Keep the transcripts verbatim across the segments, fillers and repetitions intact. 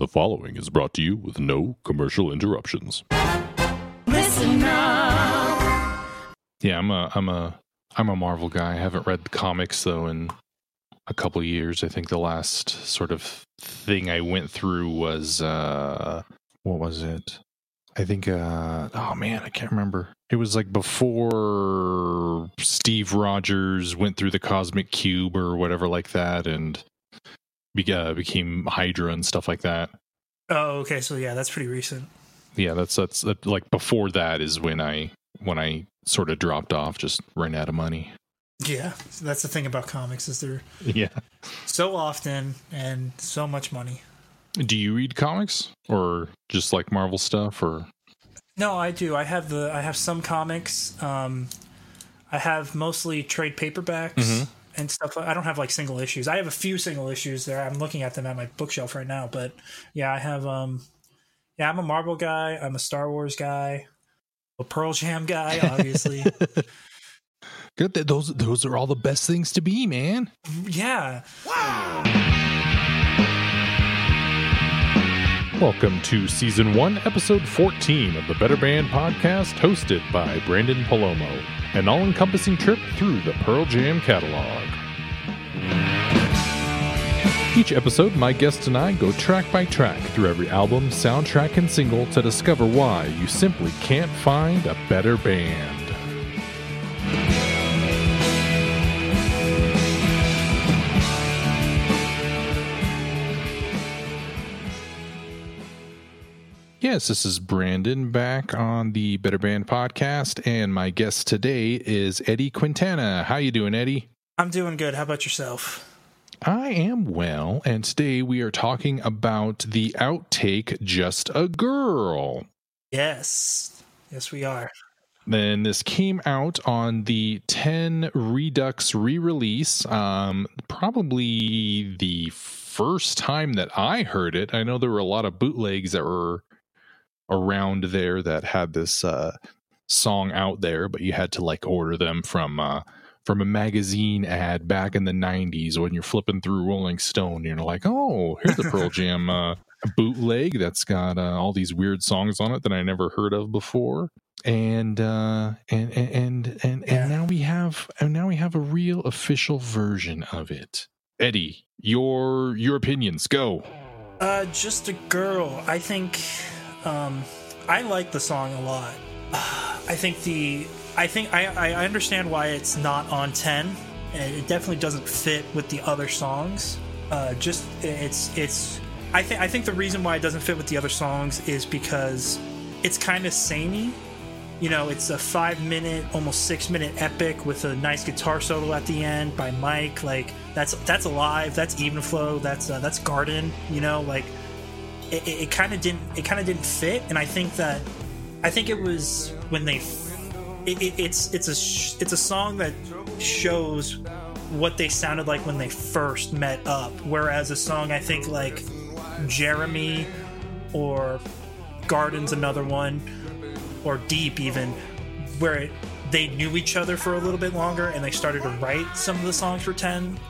The following is brought to you with no commercial interruptions. Listen up. Yeah, I'm a I'm a I'm a Marvel guy. I haven't read the comics though in a couple of years. I think the last sort of thing I went through was uh, what was it? I think uh, oh man, I can't remember. It was like before Steve Rogers went through the Cosmic Cube or whatever like that, and became Hydra and stuff like that. Oh, okay. So yeah, that's pretty recent. Yeah, that's that's that, like before that is when I when I sort of dropped off, just ran out of money. Yeah, so that's the thing about comics is they're yeah so often and so much money. Do you read comics or just like Marvel stuff or? No, I do. I have the I have some comics. Um, I have mostly trade paperbacks. Mm-hmm. And stuff. I don't have like single issues. I have a few single issues there. I'm looking at them at my bookshelf right now. But yeah, I have. Um, yeah, I'm a Marvel guy. I'm a Star Wars guy. A Pearl Jam guy, obviously. Good. That those those are all the best things to be, man. Yeah. Wow. Welcome to season one, episode fourteen of the Better Band Podcast, hosted by Brandon Palomo. An all-encompassing trip through the Pearl Jam catalog. Each episode, my guest and I go track by track through every album, soundtrack, and single to discover why you simply can't find a better band. Yes, this is Brandon back on the Better Band Podcast, and my guest today is Eddie Quintana. How you doing, Eddie? I'm doing good. How about yourself? I am well, and today we are talking about the outtake Just a Girl. Yes. Yes, we are. Then this came out on the ten Redux re-release, um, probably the first time that I heard it. I know there were a lot of bootlegs that were around there that had this uh song out there, but you had to like order them from uh from a magazine ad back in the nineties when you're flipping through Rolling Stone. You're like, oh, here's the Pearl Jam uh bootleg that's got uh, all these weird songs on it that I never heard of before. And uh and and and and, yeah. and now we have and now we have a real official version of it. Eddie, your your opinions, go. Uh, Just a Girl. I think. Um, I like the song a lot. I think the I think I, I understand why it's not on ten. It definitely doesn't fit with the other songs. Uh, just it's it's I think I think the reason why it doesn't fit with the other songs is because it's kind of samey. You know, it's a five minute, almost six minute epic with a nice guitar solo at the end by Mike. Like that's that's Alive. That's Evenflow. That's uh, that's Garden. You know, like. It, it, it kind of didn't. It kind of didn't fit, and I think that, I think it was when they. It, it, it's it's a sh- it's a song that shows what they sounded like when they first met up. Whereas a song I think like Jeremy, or Garden's another one, or Deep even, where it, they knew each other for a little bit longer and they started to write some of the songs for ten.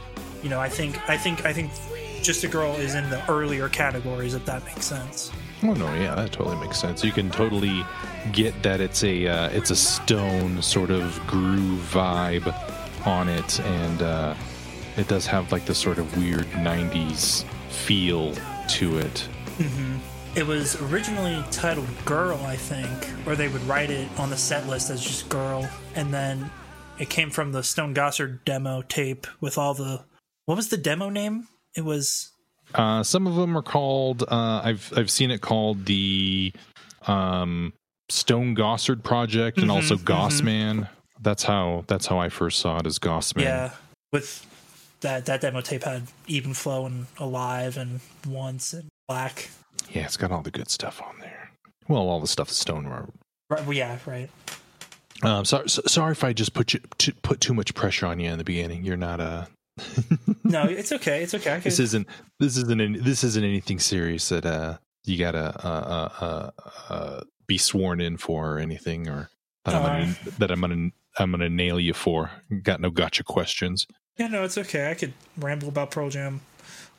You know, I think I think I think. Just a Girl is in the earlier categories, if that makes sense. Oh no, yeah, that totally makes sense. You can totally get that it's a uh, it's a Stone sort of groove vibe on it, and uh, it does have like this sort of weird nineties feel to it. Mm-hmm. It was originally titled Girl, I think, or they would write it on the set list as just Girl, and then it came from the Stone Gossard demo tape with all the... What was the demo name? It was uh, some of them are called. Uh, I've I've seen it called the um, Stone Gossard Project, and mm-hmm, also Gossman. Mm-hmm. That's how that's how I first saw it, as Gossman. Yeah, with that that demo tape had Evenflow and Alive and Once and Black. Yeah, it's got all the good stuff on there. Well, all the stuff that Stone wrote. Right. Well, yeah. Right. Um. Sorry. So, sorry if I just put you to, put too much pressure on you in the beginning. You're not a. No, it's okay. It's okay. I can... This isn't. This isn't. Any, this isn't anything serious that uh you gotta uh uh uh, uh be sworn in for or anything, or that, uh, I'm gonna, that I'm gonna I'm gonna nail you for. Got no gotcha questions. Yeah, no, it's okay. I could ramble about Pearl Jam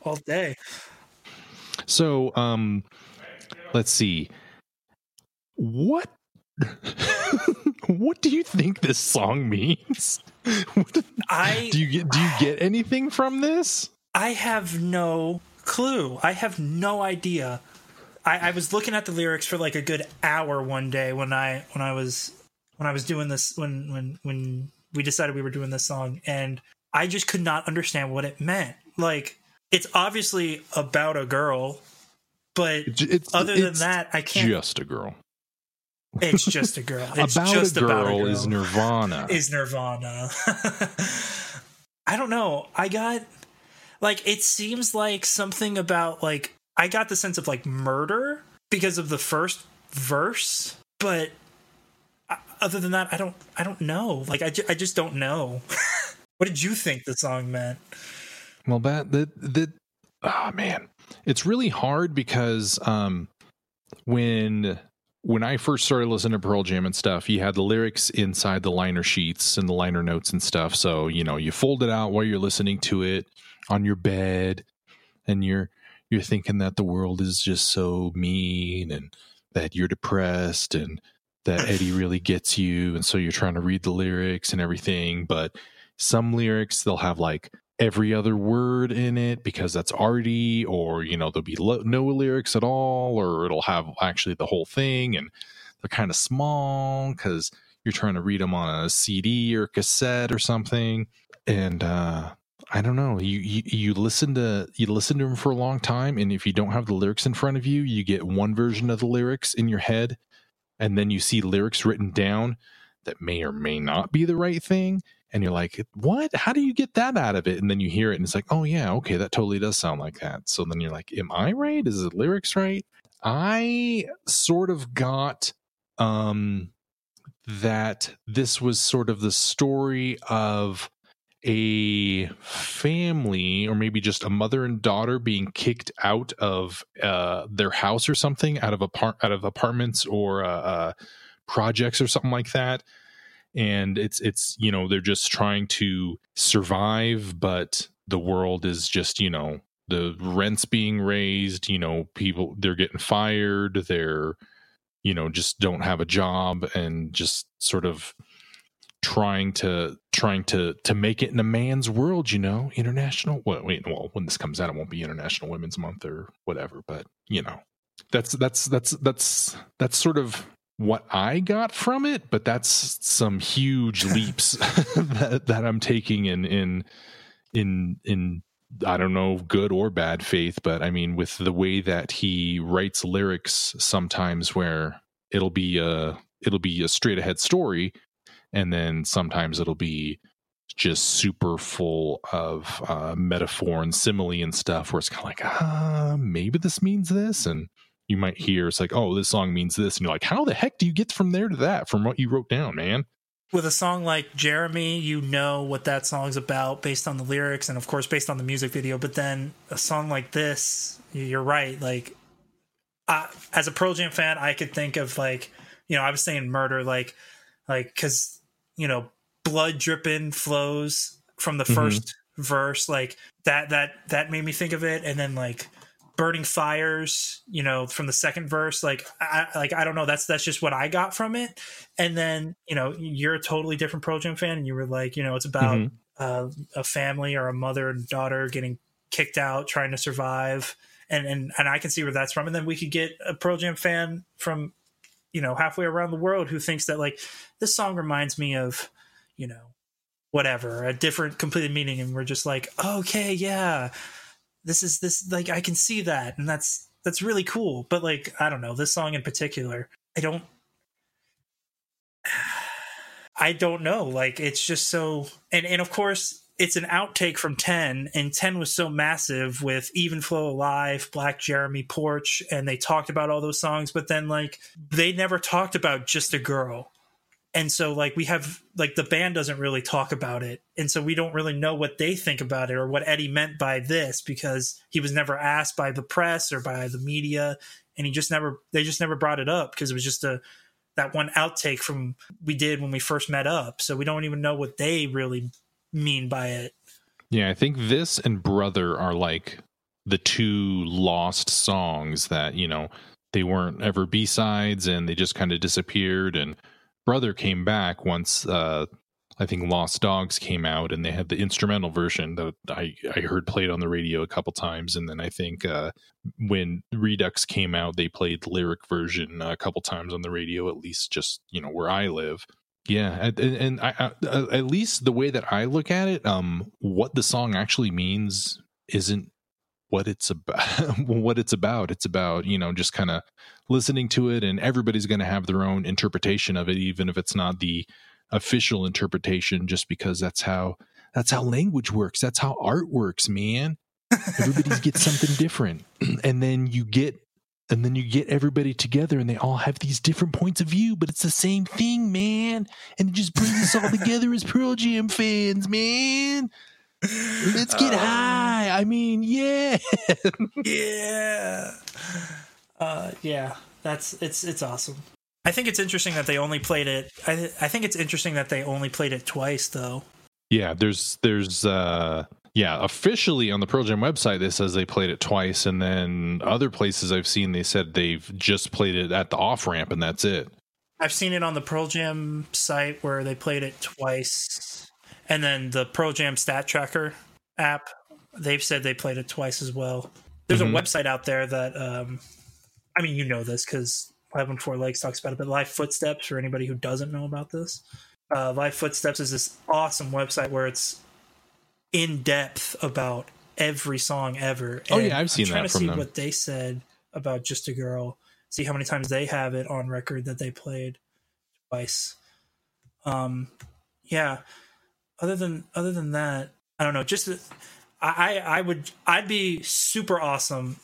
all day. So, um, let's see. What what do you think this song means? do, I do you get do you get anything from this? I have no clue. I have no idea. I, I was looking at the lyrics for like a good hour one day when I when I was when I was doing this when when when we decided we were doing this song, and I just could not understand what it meant. Like, it's obviously about a girl, but it's, other it's than that, I can't. Just a girl. It's just a girl. It's about just a girl about a girl is Nirvana. Is Nirvana. I don't know. I got like it seems like something about like I got the sense of like murder because of the first verse, but other than that, I don't I don't know. Like I, ju- I just don't know. What did you think the song meant? Well, that that that oh man, it's really hard because um when. When I first started listening to Pearl Jam and stuff, you had the lyrics inside the liner sheets and the liner notes and stuff. So, you know, you fold it out while you're listening to it on your bed, and you're you're thinking that the world is just so mean and that you're depressed and that Eddie really gets you. And so you're trying to read the lyrics and everything. But some lyrics, they'll have like every other word in it because that's arty, or, you know, there'll be lo- no lyrics at all, or it'll have actually the whole thing, and they're kind of small because you're trying to read them on a C D or cassette or something. And uh I don't know, you, you you listen to you listen to them for a long time, and if you don't have the lyrics in front of you, you get one version of the lyrics in your head, and then you see lyrics written down that may or may not be the right thing. And you're like, what? How do you get that out of it? And then you hear it and it's like, oh yeah, okay, that totally does sound like that. So then you're like, am I right? Is the lyrics right? I sort of got um, that this was sort of the story of a family, or maybe just a mother and daughter being kicked out of uh, their house or something, out of apart out of apartments or uh, uh, projects or something like that. And it's, it's, you know, they're just trying to survive, but the world is just, you know, the rent's being raised, you know, people, they're getting fired, they're, you know, just don't have a job, and just sort of trying to, trying to, to make it in a man's world, you know, international, well, wait, well, when this comes out, it won't be International Women's Month or whatever, but, you know, that's, that's, that's, that's, that's sort of what I got from it, but that's some huge leaps that, that I'm taking in, in, in, in, I don't know, good or bad faith, but I mean, with the way that he writes lyrics sometimes where it'll be a, it'll be a straight ahead story. And then sometimes it'll be just super full of uh metaphor and simile and stuff where it's kind of like, ah, maybe this means this. And you might hear it's like, oh, this song means this, and you're like, how the heck do you get from there to that from what you wrote down, man? With a song like Jeremy, you know what that song's about based on the lyrics and of course based on the music video, but then a song like this, you're right, like I, as a Pearl Jam fan, I could think of, like, you know, I was saying murder, like like because, you know, blood dripping flows from the first mm-hmm. verse, like that that that made me think of it. And then like burning fires, you know, from the second verse, like I like I don't know, that's that's just what I got from it. And then, you know, you're a totally different Pearl Jam fan, and you were like, you know, it's about mm-hmm. uh, a family or a mother and daughter getting kicked out, trying to survive, and and and I can see where that's from. And then we could get a Pearl Jam fan from, you know, halfway around the world who thinks that like this song reminds me of, you know, whatever, a different completely meaning, and we're just like, okay, yeah, this is this, like, I can see that. And that's, that's really cool. But like, I don't know, this song in particular, I don't, I don't know. Like, it's just so, and, and of course it's an outtake from ten, and ten was so massive with Even Flow Alive, Black Jeremy, Porch. And they talked about all those songs, but then like they never talked about Just a Girl. And so like we have like the band doesn't really talk about it. And so we don't really know what they think about it or what Eddie meant by this, because he was never asked by the press or by the media. And he just never they just never brought it up because it was just a that one outtake from we did when we first met up. So we don't even know what they really mean by it. Yeah, I think this and Brother are like the two lost songs that, you know, they weren't ever B-sides and they just kind of disappeared. And Brother came back once, uh, I think Lost Dogs came out, and they had the instrumental version that I, I heard played on the radio a couple times. And then I think uh, when Redux came out, they played the lyric version a couple times on the radio, at least just, you know, where I live. Yeah. And, and I, I, at least the way that I look at it, um, what the song actually means isn't what it's about. what it's about. It's about, you know, just kind of listening to it, and everybody's going to have their own interpretation of it, even if it's not the official interpretation, just because that's how that's how language works, that's how art works, man. Everybody gets something different, and then you get and then you get everybody together, and they all have these different points of view, but it's the same thing, man, and it just brings us all together as Pearl Jam fans, man. Let's get um, high. I mean, yeah. yeah uh yeah that's it's it's awesome. I think it's interesting that they only played it. I, th- I think it's interesting that they only played it twice, though. Yeah, there's there's uh, yeah, officially on the Pearl Jam website, this says they played it twice, and then other places I've seen, they said they've just played it at the off ramp, and that's it. I've seen it on the Pearl Jam site where they played it twice, and then the Pearl Jam Stat Tracker app, they've said they played it twice as well. There's mm-hmm. a website out there that, um, I mean, you know this because five one four Legs talks about it, but Live Footsteps, for anybody who doesn't know about this, uh, Live Footsteps is this awesome website where it's in depth about every song ever. Oh, and yeah, I've seen I'm that from them. Trying to see what they said about Just a Girl, see how many times they have it on record that they played twice. Um, yeah. Other than other than that, I don't know. Just I I would I'd be super awesome,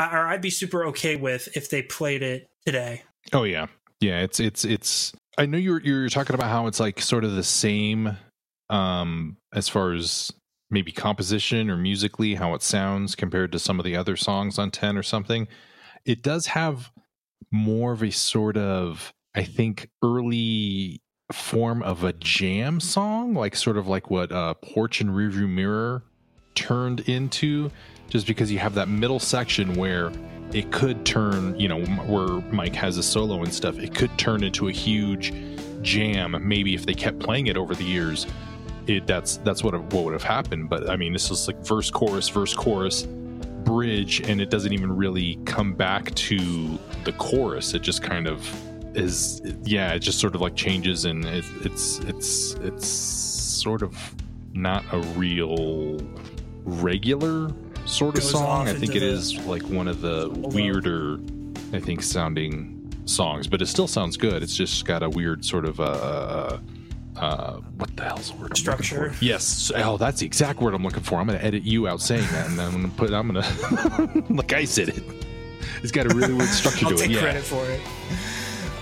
or I'd be super okay with if they played it today. Oh yeah, yeah. It's it's it's. I know you're you're talking about how it's like sort of the same, um, as far as maybe composition or musically how it sounds compared to some of the other songs on ten or something. It does have more of a sort of, I think, early form of a jam song, like sort of like what uh, Porch and Rearview Mirror turned into, just because you have that middle section where it could turn, you know, where Mike has a solo and stuff, it could turn into a huge jam. Maybe if they kept playing it over the years, it that's that's what, what would have happened. But I mean, this is like verse, chorus, verse, chorus, bridge, and it doesn't even really come back to the chorus. It just kind of is, yeah, it just sort of like changes, and it, it's it's it's sort of not a real regular sort of song. I think it is like one of the weirder, I think, sounding songs, but it still sounds good. It's just got a weird sort of uh uh what the hell's the word I'm structure looking for? Yes, oh, that's the exact word I'm looking for. I'm gonna edit you out saying that, and then I'm gonna put I'm gonna like I said it. It's got a really weird structure to it. I'll take credit for it.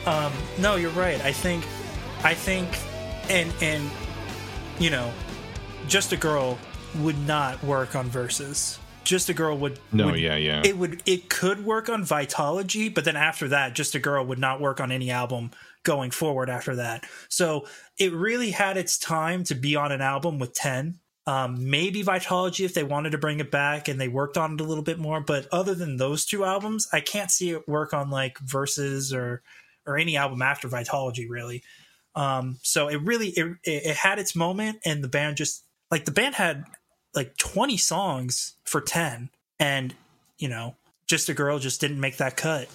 Um, no, you're right. I think, I think, and and you know, Just a Girl would not work on Verses. Just a Girl would no would, yeah yeah it would it could work on Vitology, but then after that, Just a Girl would not work on any album going forward after that. So it really had its time to be on an album with ten. Um, maybe Vitology if they wanted to bring it back and they worked on it a little bit more, but other than those two albums, I can't see it work on like Verses or or any album after Vitology, really. Um, so it really it, it had its moment, and the band just like the band had like twenty songs for ten, and you know, Just a Girl just didn't make that cut.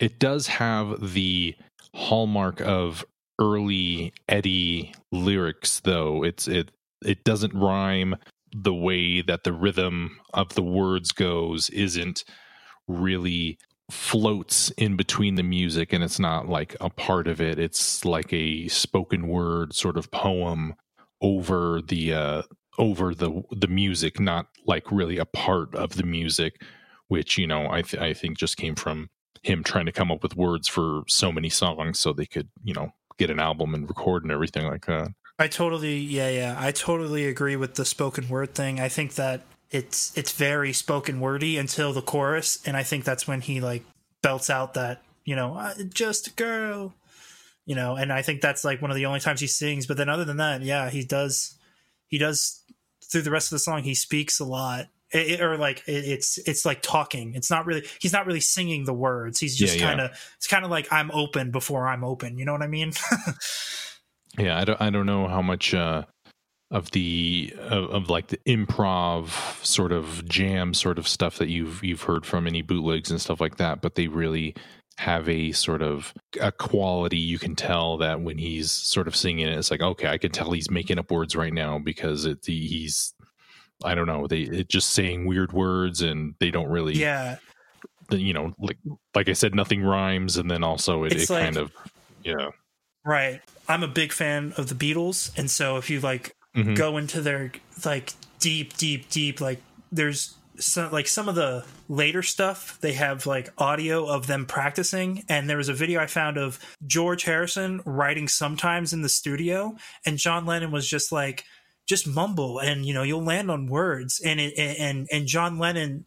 It does have the hallmark of early Eddie lyrics, though. It's it it doesn't rhyme. The way that the rhythm of the words goes isn't really floats in between the music, and it's not like a part of it. It's like a spoken word sort of poem over the uh over the the music, not like really a part of the music, which, you know, I th- I think just came from him trying to come up with words for so many songs so they could, you know, get an album and record and everything like that. I totally, yeah, yeah, I totally agree with the spoken word thing. I think that it's it's very spoken wordy until the chorus, and I think that's when he like belts out that, you know, just a girl, you know, and I think that's like one of the only times he sings. But then other than that, yeah, he does. He does through the rest of the song. He speaks a lot, It, or like it, it's it's like talking. It's not really he's not really singing the words. He's just yeah, kind of yeah. it's kind of like I'm open before I'm open. You know what I mean? yeah, I don't I don't know how much uh, of the of, of like the improv sort of jam sort of stuff that you've you've heard from any bootlegs and stuff like that, but they really have a sort of a quality you can tell that when he's sort of singing it, it's like, okay, I can tell he's making up words right now because it, he's I don't know. They it just saying weird words, and they don't really. Yeah. You know, like like I said, nothing rhymes, and then also it, it like, kind of yeah. Right. I'm a big fan of the Beatles, and so if you like mm-hmm. go into their like deep, deep, deep, like there's some, like some of the later stuff they have like audio of them practicing, and there was a video I found of George Harrison writing sometimes in the studio, and John Lennon was just like. Just mumble and, you know, you'll land on words. And it, and and John Lennon,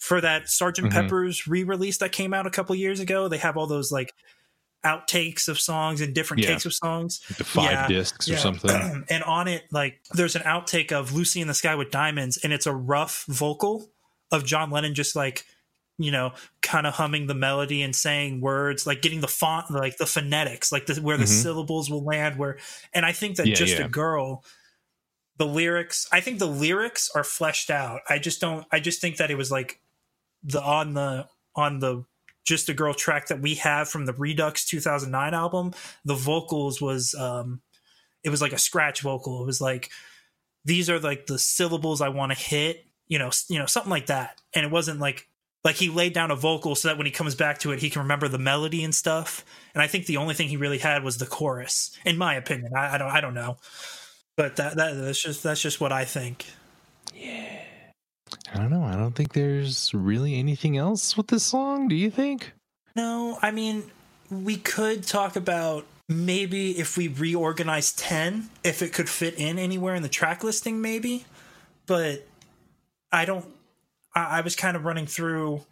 for that Sergeant mm-hmm. Pepper's re-release that came out a couple years ago, they have all those like outtakes of songs and different yeah. takes of songs. The five yeah. discs yeah. or something. And on it, like there's an outtake of Lucy in the Sky with Diamonds, and it's a rough vocal of John Lennon just like, you know, kind of humming the melody and saying words, like getting the font, like the phonetics, like the, where the mm-hmm. syllables will land. Where, and I think that yeah, just yeah. a girl... The lyrics, I think the lyrics are fleshed out. I just don't, I just think that it was like the, on the, on the Just a Girl track that we have from the Redux two thousand nine album, the vocals was, um, it was like a scratch vocal. It was like, these are like the syllables I want to hit, you know, you know, something like that. And it wasn't like, like he laid down a vocal so that when he comes back to it, he can remember the melody and stuff. And I think the only thing he really had was the chorus, in my opinion. I, I don't, I don't know. But that, that that's just that's just what I think. Yeah, I don't know. I don't think there's really anything else with this song. Do you think? No, I mean, we could talk about maybe if we reorganize ten, if it could fit in anywhere in the track listing, maybe. But I don't. I, I was kind of running through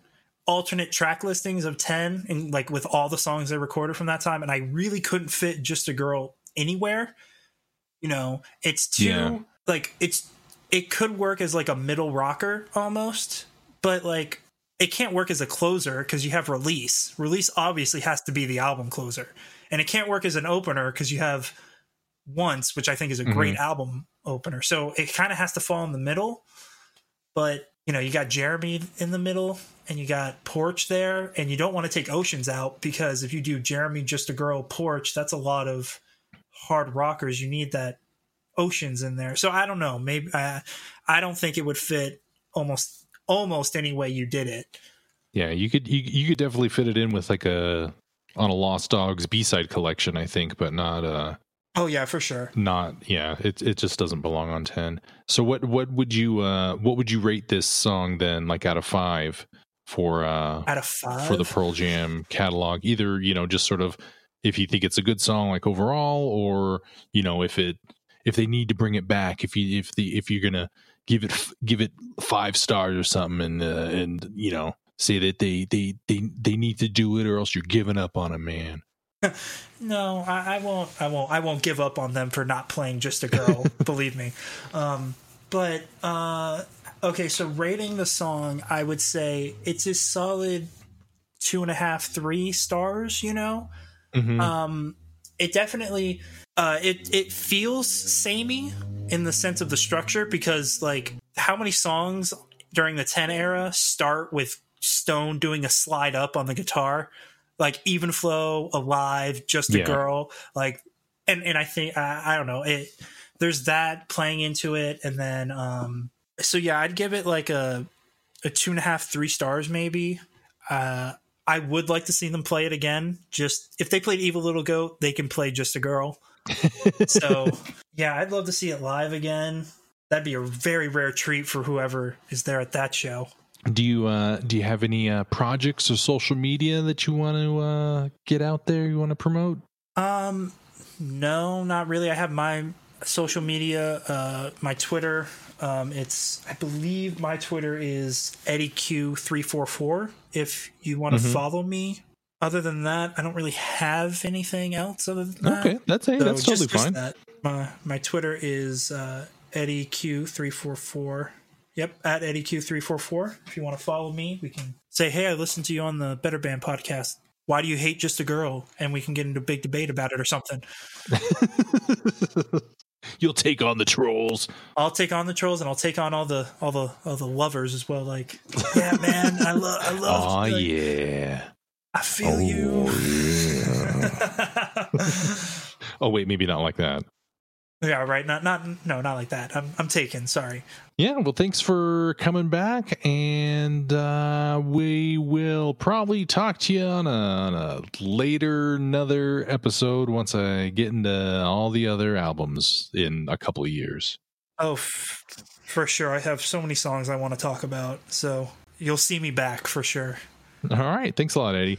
alternate track listings of ten, and like with all the songs I recorded from that time, and I really couldn't fit Just a Girl anywhere. You know, it's too yeah. like it's it could work as like a middle rocker almost, but like it can't work as a closer because you have release. Release obviously has to be the album closer, and it can't work as an opener because you have Once, which I think is a mm-hmm. great album opener. So it kind of has to fall in the middle. But you know, you got Jeremy in the middle, and you got Porch there, and you don't want to take Oceans out because if you do Jeremy, Just a Girl, Porch, that's a lot of hard rockers. You need that Oceans in there. So I don't know, maybe I, I don't think it would fit almost almost any way you did it. Yeah, you could you, you could definitely fit it in with like a on a Lost Dogs B-side collection, I think, but not uh oh yeah, for sure. Not yeah, it it just doesn't belong on ten. So what what would you uh what would you rate this song then, like out of five for uh out of five for the Pearl Jam catalog? Either, you know, just sort of if you think it's a good song, like overall, or, you know, if it, if they need to bring it back, if you, if the, if you're going to give it, give it five stars or something and, uh, and, you know, say that they, they, they, they need to do it or else you're giving up on them, man. No, I, I won't, I won't, I won't give up on them for not playing Just a Girl. Believe me. Um, but, uh, okay. So rating the song, I would say it's a solid two and a half, three stars, you know? Mm-hmm. Um, it definitely uh, it it feels samey in the sense of the structure because like how many songs during the ten era start with Stone doing a slide up on the guitar, like Even Flow, Alive, Just a yeah. Girl, like and and I think I, I don't know it. There's that playing into it, and then um, so yeah, I'd give it like a a two and a half, three stars maybe. Uh, I would like to see them play it again. Just if they played Evil Little Goat, they can play Just a Girl. So yeah, I'd love to see it live again. That'd be a very rare treat for whoever is there at that show. Do you, uh, do you have any uh, projects or social media that you want to uh, get out there? You want to promote? Um, no, not really. I have my social media, uh, my Twitter. Um, it's, I believe my Twitter is Eddie Q three four four if you want to mm-hmm. follow me. Other than that, I don't really have anything else other than that. Okay, that's, hey, so that's totally just, fine. Just that. My, my Twitter is uh, Eddie Q three four four. Yep, at Eddie Q three four four. If you want to follow me, we can say, hey, I listened to you on the Better Band podcast. Why do you hate Just a Girl? And we can get into a big debate about it or something. You'll take on the trolls. I'll take on the trolls, and I'll take on all the all the all the lovers as well. Like, yeah, man, I love, I love. Oh like, yeah, I feel oh, you. Yeah. Oh wait, maybe not like that. Yeah, right. Not not no, not like that. I'm I'm taken. Sorry. Yeah. Well, thanks for coming back, and uh, we will probably talk to you on a, on a later another episode once I get into all the other albums in a couple of years. Oh, f- for sure. I have so many songs I want to talk about, so you'll see me back for sure. All right. Thanks a lot, Eddie.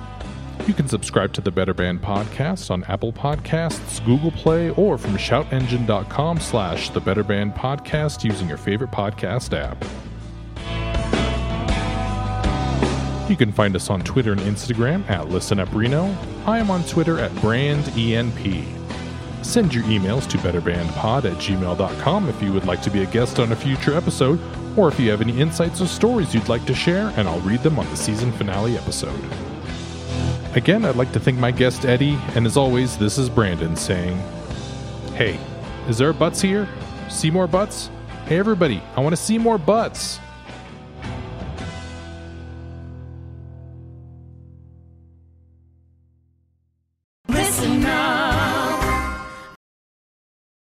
You can subscribe to the Better Band Podcast on Apple Podcasts, Google Play, or from shoutengine.com slash the Better Band Podcast using your favorite podcast app. You can find us on Twitter and Instagram at ListenUpReno. I am on Twitter at BrandENP. Send your emails to betterbandpod at gmail dot com if you would like to be a guest on a future episode, or if you have any insights or stories you'd like to share, and I'll read them on the season finale episode. Again, I'd like to thank my guest, Eddie, and as always, this is Brandon saying, hey, is there butts here? See more butts? Hey, everybody, I want to see more butts.